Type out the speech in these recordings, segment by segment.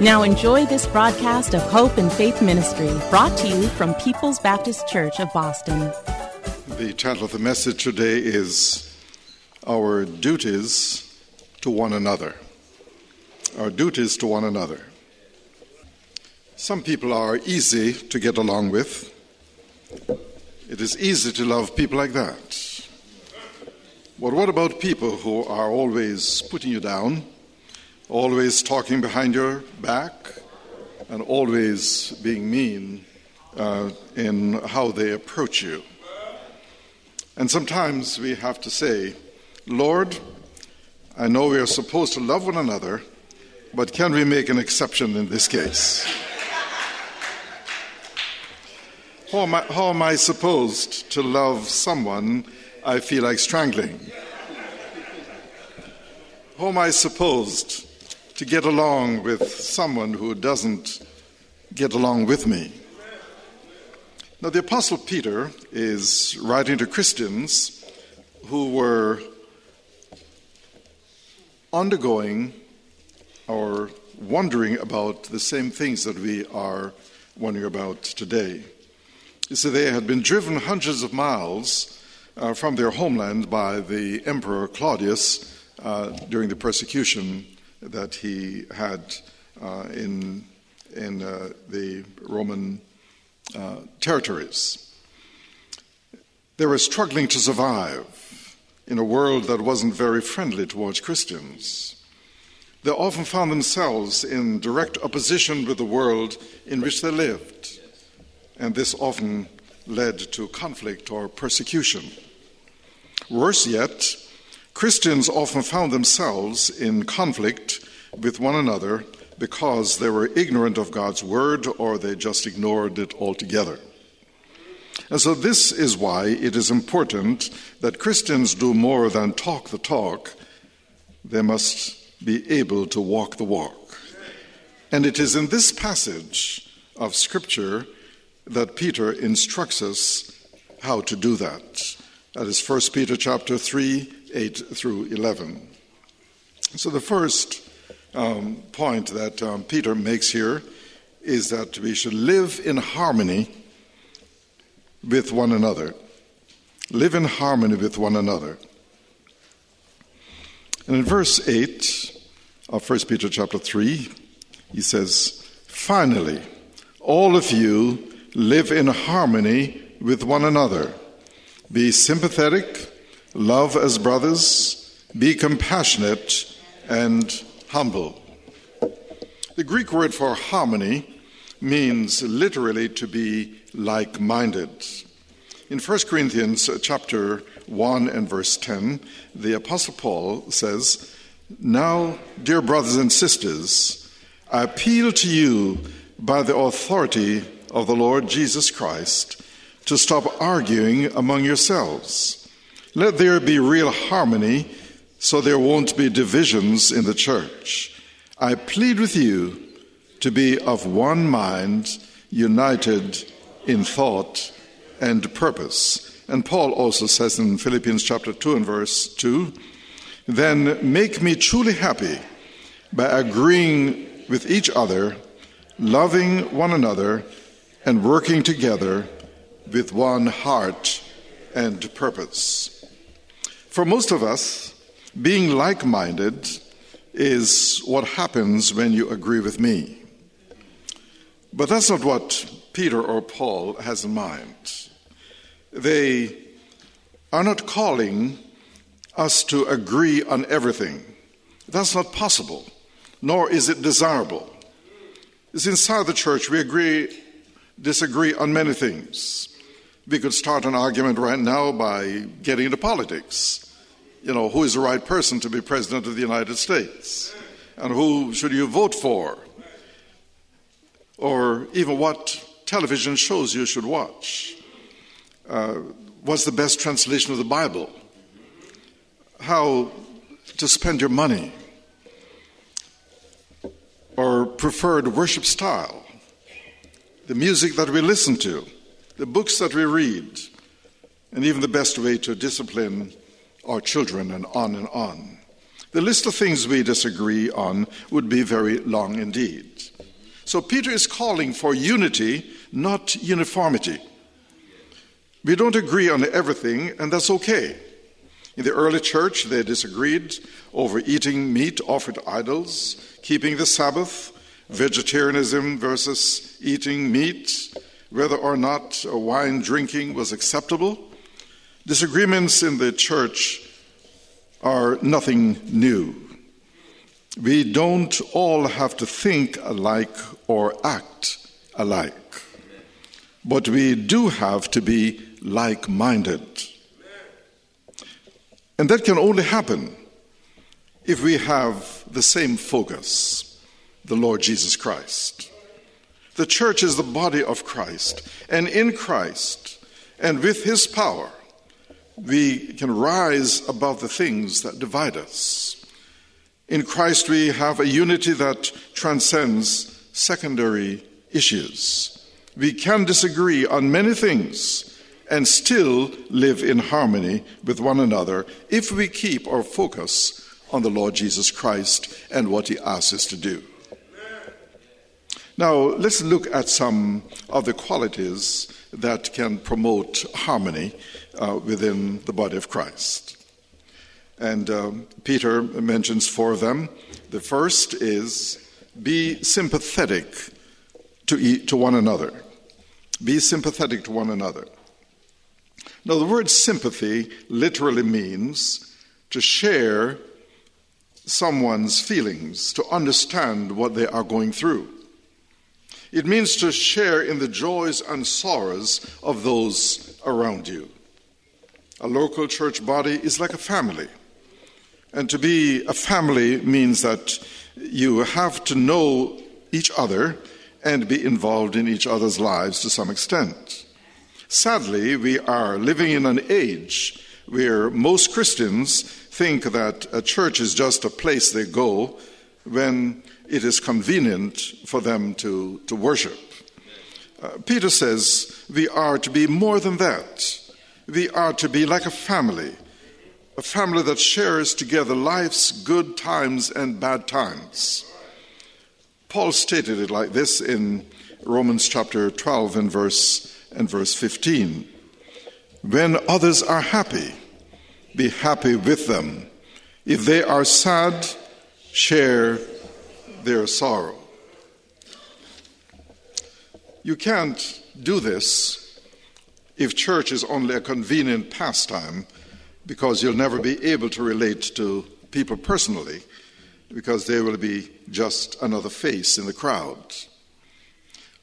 Now enjoy this broadcast of Hope and Faith Ministry, brought to you from People's Baptist Church of Boston. The title of the message today is Our Duties to One Another. Our duties to one another. Some people are easy to get along with. It is easy to love people like that. But what about people who are always putting you down? Always talking behind your back, and always being mean in how they approach you. And sometimes we have to say, Lord, I know we are supposed to love one another, but can we make an exception in this case? How am I supposed to love someone I feel like strangling? How am I supposed to get along with someone who doesn't get along with me? Now, the Apostle Peter is writing to Christians who were undergoing or wondering about the same things that we are wondering about today. You see, they had been driven hundreds of miles from their homeland by the Emperor Claudius during the persecution that he had in the Roman territories. They were struggling to survive in a world that wasn't very friendly towards Christians. They often found themselves in direct opposition with the world in which they lived, and this often led to conflict or persecution. Worse yet, Christians often found themselves in conflict with one another because they were ignorant of God's word or they just ignored it altogether. And so this is why it is important that Christians do more than talk the talk. They must be able to walk the walk. And it is in this passage of Scripture that Peter instructs us how to do that. That is 1 Peter chapter 3, 8 through 11. So the first point that Peter makes here is that we should live in harmony with one another. Live in harmony with one another. And in verse 8 of 1 Peter chapter 3, he says, "Finally, all of you live in harmony with one another. Be sympathetic, love as brothers, be compassionate and humble." The Greek word for harmony means literally to be like-minded. In 1 Corinthians chapter 1 and verse 10, the Apostle Paul says, "Now, dear brothers and sisters, I appeal to you by the authority of the Lord Jesus Christ to stop arguing among yourselves. Let there be real harmony so there won't be divisions in the church. I plead with you to be of one mind, united in thought and purpose." And Paul also says in Philippians chapter 2 and verse 2, "Then make me truly happy by agreeing with each other, loving one another, and working together with one heart and purpose." For most of us, being like-minded is what happens when you agree with me. But that's not what Peter or Paul has in mind. They are not calling us to agree on everything. That's not possible, nor is it desirable. It's inside the church we disagree on many things. We could start an argument right now by getting into politics. You know, who is the right person to be president of the United States? And who should you vote for? Or even what television shows you should watch? What's the best translation of the Bible? How to spend your money? Or preferred worship style? The music that we listen to? The books that we read? And even the best way to discipline our children, and on and on. The list of things we disagree on would be very long indeed. So Peter is calling for unity, not uniformity. We don't agree on everything, and that's okay. In the early church, they disagreed over eating meat offered to idols, keeping the Sabbath, vegetarianism versus eating meat, whether or not wine drinking was acceptable. Disagreements in the church are nothing new. We don't all have to think alike or act alike, but we do have to be like-minded. And that can only happen if we have the same focus, the Lord Jesus Christ. The church is the body of Christ, and in Christ and with his power, we can rise above the things that divide us. In Christ, we have a unity that transcends secondary issues. We can disagree on many things and still live in harmony with one another if we keep our focus on the Lord Jesus Christ and what he asks us to do. Now, let's look at some of the qualities that can promote harmony within the body of Christ. And Peter mentions four of them. The first is be sympathetic to one another. Be sympathetic to one another. Now, the word sympathy literally means to share someone's feelings, to understand what they are going through. It means to share in the joys and sorrows of those around you. A local church body is like a family. And to be a family means that you have to know each other and be involved in each other's lives to some extent. Sadly, we are living in an age where most Christians think that a church is just a place they go when it is convenient for them to worship. Peter says we are to be more than that. We are to be like a family that shares together life's good times and bad times. Paul stated it like this in Romans chapter 12 and verse 15. When others are happy, be happy with them. If they are sad, share their sorrow. You can't do this if church is only a convenient pastime, because you'll never be able to relate to people personally, because they will be just another face in the crowd.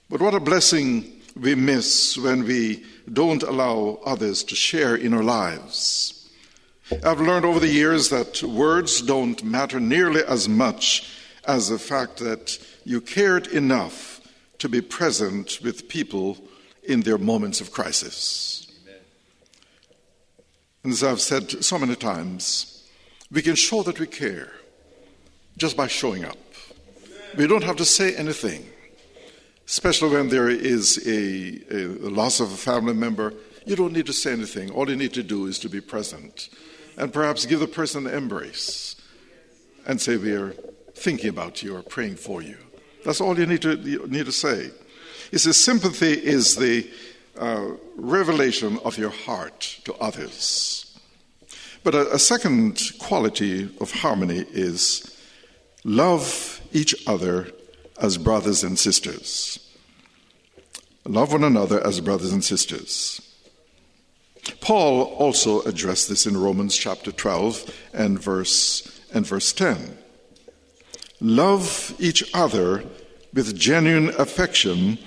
But what a blessing we miss when we don't allow others to share in our lives. I've learned over the years that words don't matter nearly as much as the fact that you cared enough to be present with people in their moments of crisis. Amen. And as I've said so many times, we can show that we care just by showing up. Amen. We don't have to say anything, especially when there is a loss of a family member. You don't need to say anything. All you need to do is to be present and perhaps give the person an embrace and say, we are thinking about you or praying for you. That's all you need to say. It says sympathy is the revelation of your heart to others. But a second quality of harmony is love each other as brothers and sisters. Love one another as brothers and sisters. Paul also addressed this in Romans chapter 12 and verse 10. Love each other with genuine affection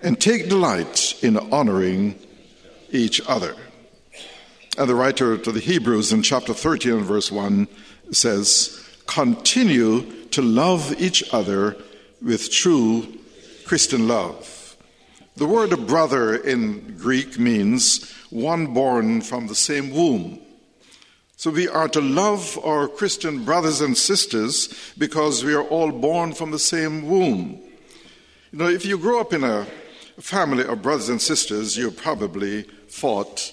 and take delight in honoring each other. And the writer to the Hebrews in chapter 13 and verse 1 says, continue to love each other with true Christian love. The word brother in Greek means one born from the same womb. So we are to love our Christian brothers and sisters because we are all born from the same womb. You know, if you grow up in a family of brothers and sisters, you probably fought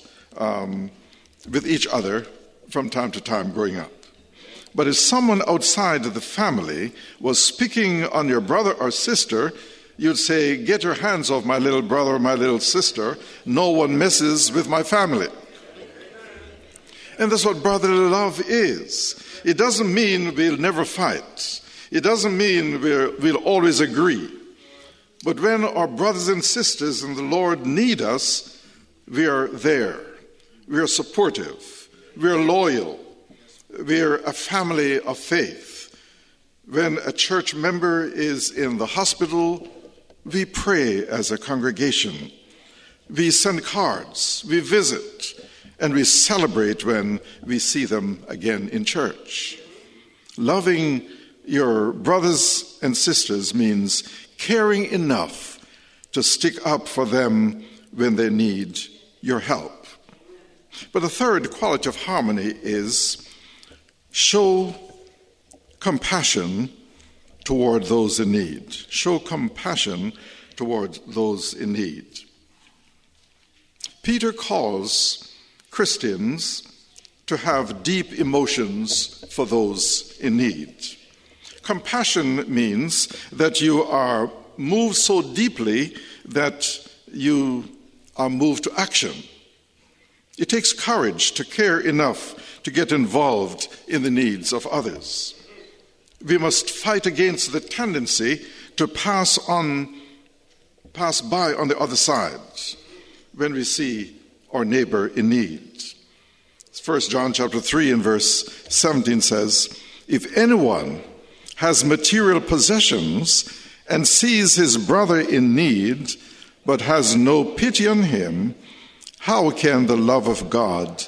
with each other from time to time growing up. But if someone outside of the family was speaking on your brother or sister, you'd say, get your hands off my little brother or my little sister. No one messes with my family. And that's what brotherly love is. It doesn't mean we'll never fight. It doesn't mean we'll always agree. But when our brothers and sisters in the Lord need us, we are there. We are supportive. We are loyal. We are a family of faith. When a church member is in the hospital, we pray as a congregation. We send cards. We visit. And we celebrate when we see them again in church. Loving your brothers and sisters means caring enough to stick up for them when they need your help. But the third quality of harmony is show compassion toward those in need. Show compassion toward those in need. Peter calls Christians to have deep emotions for those in need. Compassion means that you are moved so deeply that you are moved to action. It takes courage to care enough to get involved in the needs of others. We must fight against the tendency to pass by on the other side when we see our neighbor in need. 1 John chapter 3 and verse 17 says, if anyone has material possessions and sees his brother in need, but has no pity on him, how can the love of God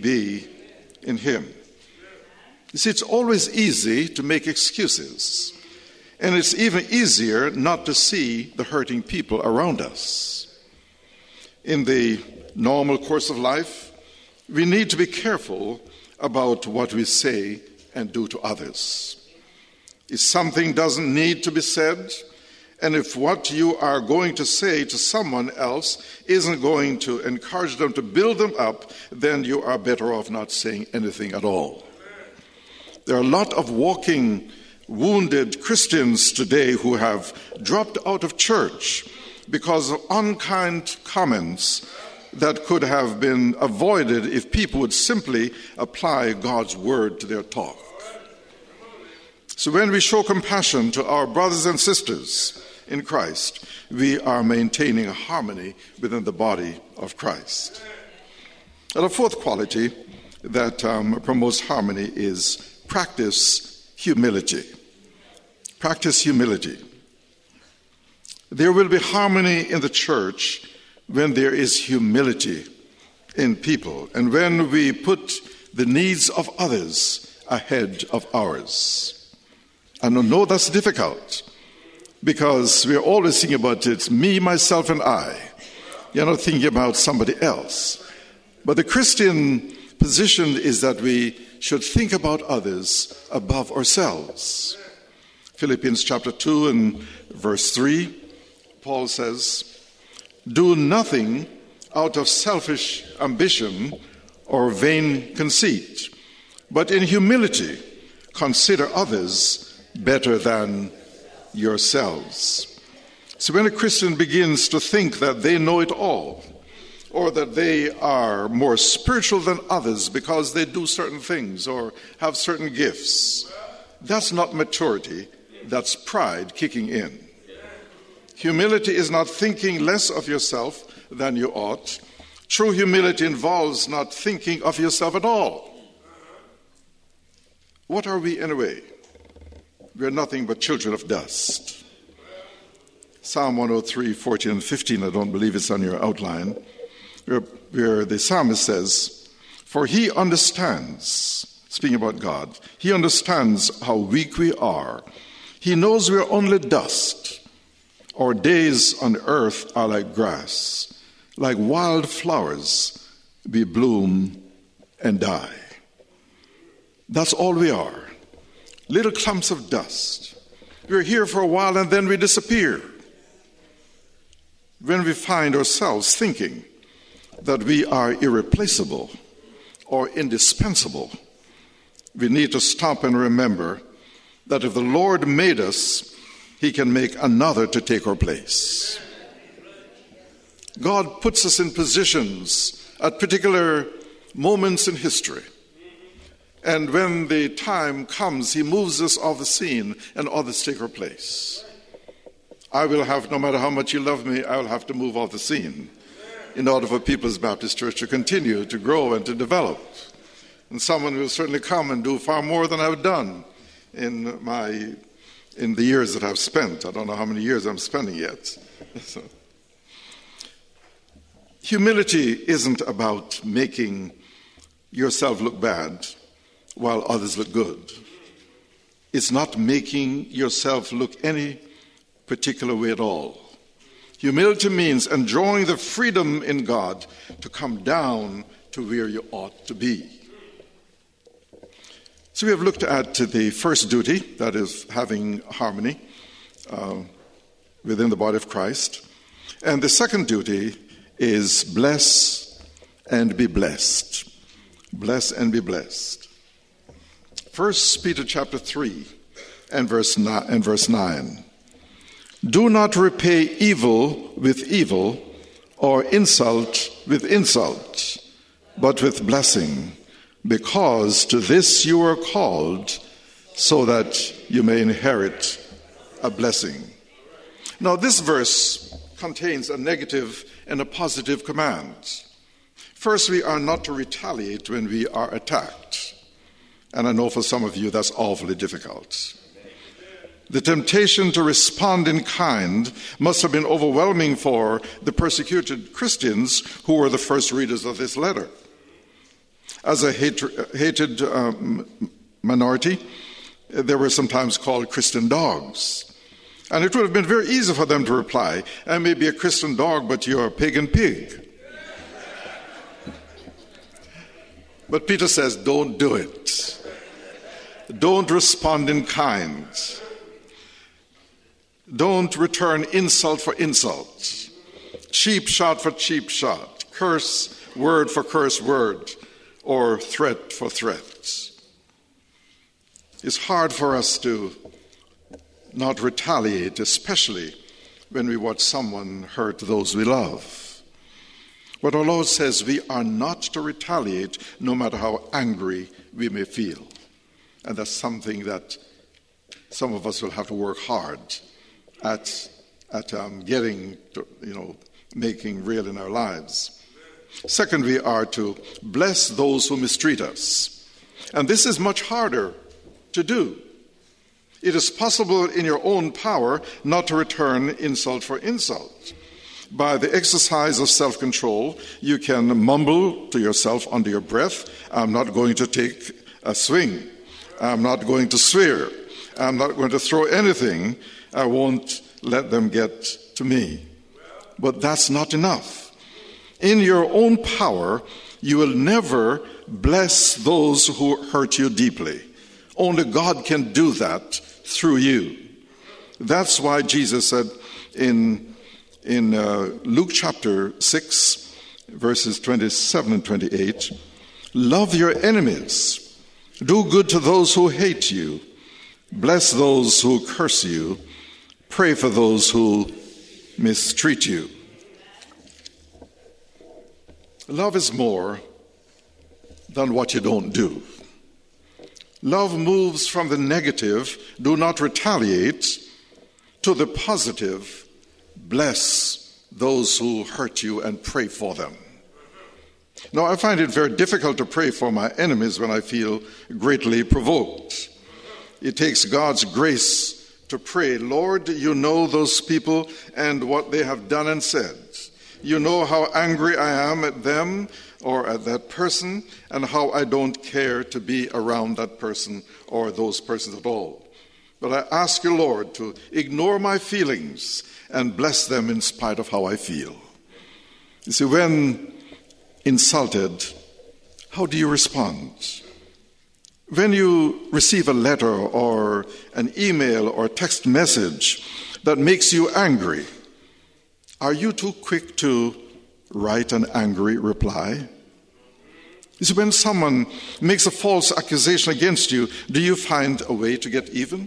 be in him? You see, it's always easy to make excuses. And it's even easier not to see the hurting people around us. In the normal course of life, we need to be careful about what we say and do to others. If something doesn't need to be said, and if what you are going to say to someone else isn't going to encourage them to build them up, then you are better off not saying anything at all. There are a lot of walking, wounded Christians today who have dropped out of church because of unkind comments that could have been avoided if people would simply apply God's word to their talk. So when we show compassion to our brothers and sisters in Christ, we are maintaining harmony within the body of Christ. And the fourth quality that promotes harmony is practice humility. Practice humility. There will be harmony in the church when there is humility in people and when we put the needs of others ahead of ours. And I know that's difficult because we're always thinking about it's me, myself, and I. You're not thinking about somebody else. But the Christian position is that we should think about others above ourselves. Philippians chapter 2 and verse 3, Paul says, do nothing out of selfish ambition or vain conceit, but in humility consider others better than yourselves. So when a Christian begins to think that they know it all, or that they are more spiritual than others because they do certain things or have certain gifts, that's not maturity, that's pride kicking in. Humility is not thinking less of yourself than you ought. True humility involves not thinking of yourself at all. What are we anyway? We are nothing but children of dust. Psalm 103, 14 and 15, I don't believe it's on your outline, where the psalmist says, "For he understands," speaking about God, "he understands how weak we are. He knows we are only dust. Our days on earth are like grass. Like wild flowers, we bloom and die." That's all we are. Little clumps of dust. We're here for a while and then we disappear. When we find ourselves thinking that we are irreplaceable or indispensable, we need to stop and remember that if the Lord made us, he can make another to take our place. God puts us in positions at particular moments in history. And when the time comes, he moves us off the scene and others take our place. I will have, no matter how much you love me, I will have to move off the scene in order for People's Baptist Church to continue to grow and to develop. And someone will certainly come and do far more than I've done in the years that I've spent. I don't know how many years I'm spending yet. So. Humility isn't about making yourself look bad while others look good. It's not making yourself look any particular way at all. Humility means enjoying the freedom in God to come down to where you ought to be. So we have looked at the first duty, that is having harmony within the body of Christ. And the second duty is bless and be blessed. Bless and be blessed. 1 Peter chapter 3 and verse 9. "Do not repay evil with evil or insult with insult, but with blessing, because to this you are called, so that you may inherit a blessing." Now this verse contains a negative and a positive command. First, we are not to retaliate when we are attacked. And I know for some of you that's awfully difficult. The temptation to respond in kind must have been overwhelming for the persecuted Christians who were the first readers of this letter. As a hated minority, they were sometimes called Christian dogs. And it would have been very easy for them to reply, "I may be a Christian dog, but you're a pagan pig." But Peter says, don't do it. Don't respond in kind. Don't return insult for insult. Cheap shot for cheap shot. Curse word for curse word. Or threat for threat. It's hard for us to not retaliate, especially when we watch someone hurt those we love. But our Lord says we are not to retaliate, no matter how angry we may feel. And that's something that some of us will have to work hard at getting to, making real in our lives. Second, we are to bless those who mistreat us. And this is much harder to do. It is possible in your own power not to return insult for insult. By the exercise of self-control, you can mumble to yourself under your breath, "I'm not going to take a swing. I'm not going to swear. I'm not going to throw anything. I won't let them get to me." But that's not enough. In your own power, you will never bless those who hurt you deeply. Only God can do that through you. That's why Jesus said in Luke chapter 6, verses 27 and 28, "Love your enemies, do good to those who hate you, bless those who curse you, pray for those who mistreat you." Love is more than what you don't do. Love moves from the negative, "do not retaliate," to the positive, Bless those who hurt you and pray for them. Now, I find it very difficult to pray for my enemies when I feel greatly provoked. It takes God's grace to pray, Lord, you know those people and what they have done and said. You know how angry I am at them or at that person and how I don't care to be around that person or those persons at all. But I ask you, Lord, to ignore my feelings and bless them in spite of how I feel. You see, when insulted, how do you respond? When you receive a letter or an email or text message that makes you angry, are you too quick to write an angry reply? You see, when someone makes a false accusation against you, do you find a way to get even?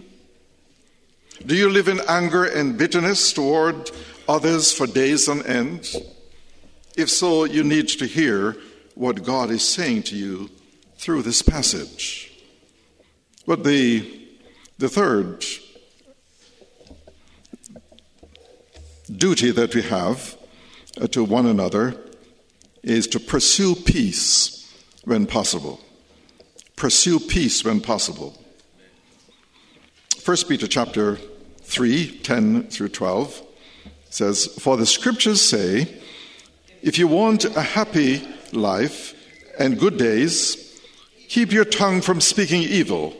Do you live in anger and bitterness toward others for days on end? If so, you need to hear what God is saying to you through this passage. But the third duty that we have to one another is to pursue peace when possible. Pursue peace when possible. 1 Peter chapter 3, 10 through 12 says, For the scriptures say, if you want a happy life and good days, keep your tongue from speaking evil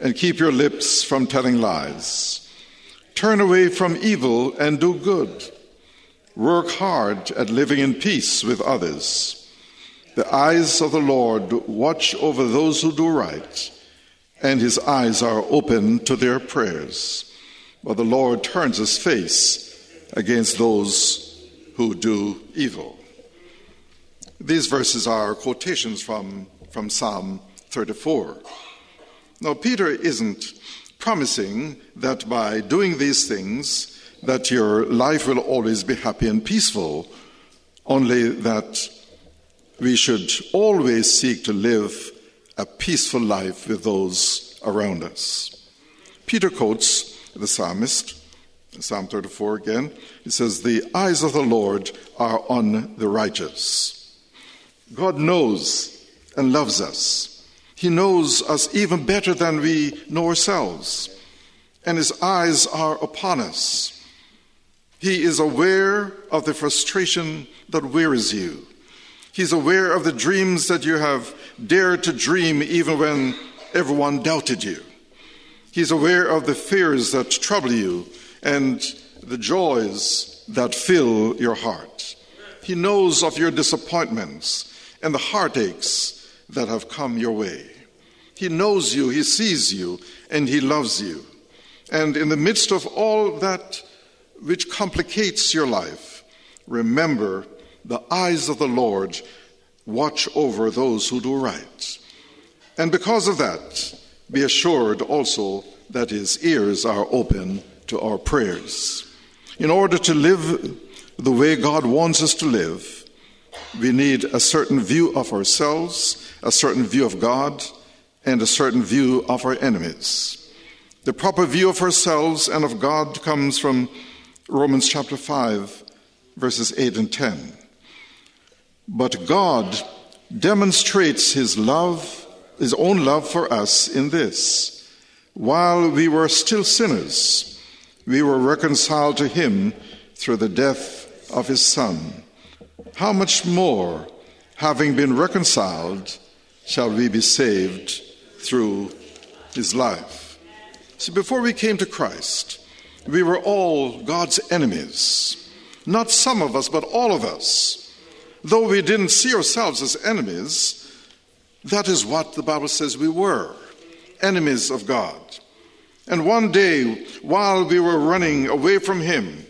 and keep your lips from telling lies. Turn away from evil and do good. Work hard at living in peace with others. The eyes of the Lord watch over those who do right, and his eyes are open to their prayers. But the Lord turns his face against those who do evil. These verses are quotations from Psalm 34. Now, Peter isn't promising that by doing these things that your life will always be happy and peaceful, only that we should always seek to live a peaceful life with those around us. Peter quotes the psalmist, Psalm 34 again. He says, the eyes of the Lord are on the righteous. God knows and loves us. He knows us even better than we know ourselves, and his eyes are upon us. He is aware of the frustration that wearies you. He's aware of the dreams that you have dared to dream even when everyone doubted you. He's aware of the fears that trouble you and the joys that fill your heart. He knows of your disappointments and the heartaches that have come your way. He knows you, he sees you, and he loves you. And in the midst of all that which complicates your life, remember the eyes of the Lord watch over those who do right. And because of that, be assured also that his ears are open to our prayers. In order to live the way God wants us to live, we need a certain view of ourselves, a certain view of God, and a certain view of our enemies. The proper view of ourselves and of God comes from Romans chapter 5, verses 8 and 10. But God demonstrates his love, his own love for us in this. While we were still sinners, we were reconciled to him through the death of his Son. How much more, having been reconciled, shall we be saved through his life? See, before we came to Christ, we were all God's enemies. Not some of us, but all of us. Though we didn't see ourselves as enemies, that is what the Bible says we were, enemies of God. And one day, while we were running away from him,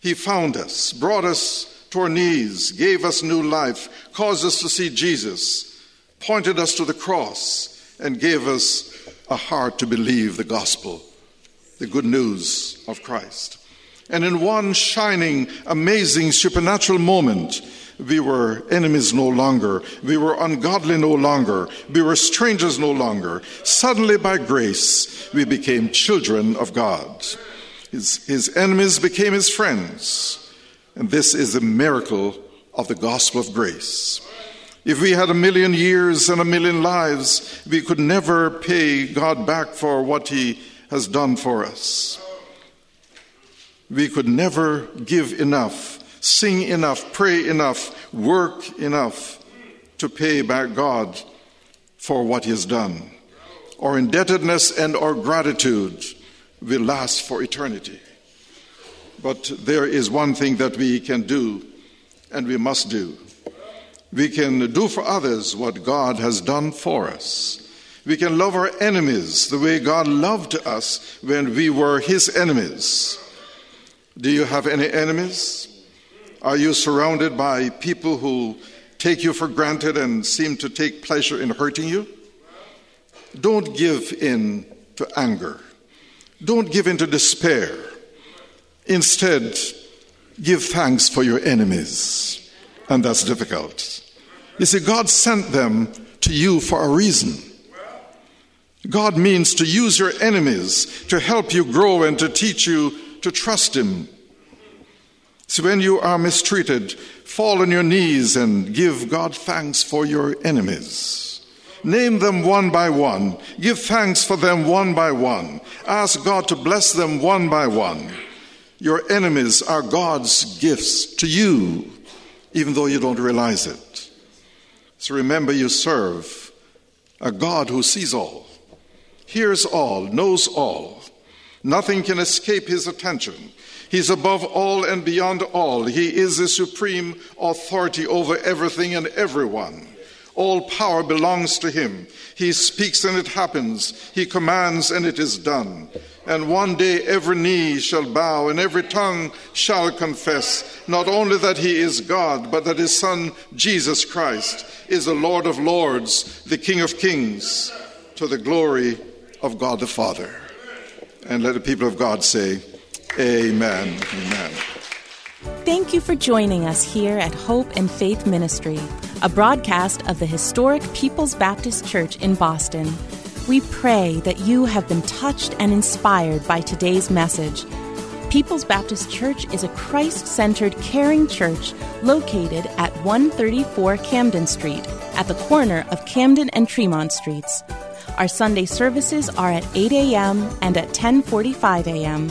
he found us, brought us to our knees, gave us new life, caused us to see Jesus, pointed us to the cross, and gave us a heart to believe the gospel, the good news of Christ. And in one shining, amazing, supernatural moment, we were enemies no longer. We were ungodly no longer. We were strangers no longer. Suddenly, by grace, we became children of God. His enemies became his friends. And this is the miracle of the gospel of grace. If we had 1,000,000 years and 1,000,000 lives, we could never pay God back for what he has done for us. We could never give enough, sing enough, pray enough, work enough to pay back God for what he has done. Our indebtedness and our gratitude will last for eternity. But there is one thing that we can do, and we must do. We can do for others what God has done for us. We can love our enemies the way God loved us when we were his enemies. Do you have any enemies? Are you surrounded by people who take you for granted and seem to take pleasure in hurting you? Don't give in to anger. Don't give in to despair. Instead, give thanks for your enemies. And that's difficult. You see, God sent them to you for a reason. God means to use your enemies to help you grow and to teach you to trust him. So when you are mistreated, fall on your knees and give God thanks for your enemies. Name them one by one. Give thanks for them one by one. Ask God to bless them one by one. Your enemies are God's gifts to you, even though you don't realize it. So remember, you serve a God who sees all, hears all, knows all. Nothing can escape his attention. He's above all and beyond all. He is the supreme authority over everything and everyone. All power belongs to him. He speaks and it happens. He commands and it is done. And one day every knee shall bow and every tongue shall confess, not only that he is God, but that his Son, Jesus Christ, is the Lord of Lords, the King of Kings, to the glory of God the Father. And let the people of God say, amen. Amen. Thank you for joining us here at Hope and Faith Ministry, a broadcast of the historic People's Baptist Church in Boston. We pray that you have been touched and inspired by today's message. People's Baptist Church is a Christ-centered, caring church located at 134 Camden Street, at the corner of Camden and Tremont Streets. Our Sunday services are at 8 a.m. and at 10:45 a.m.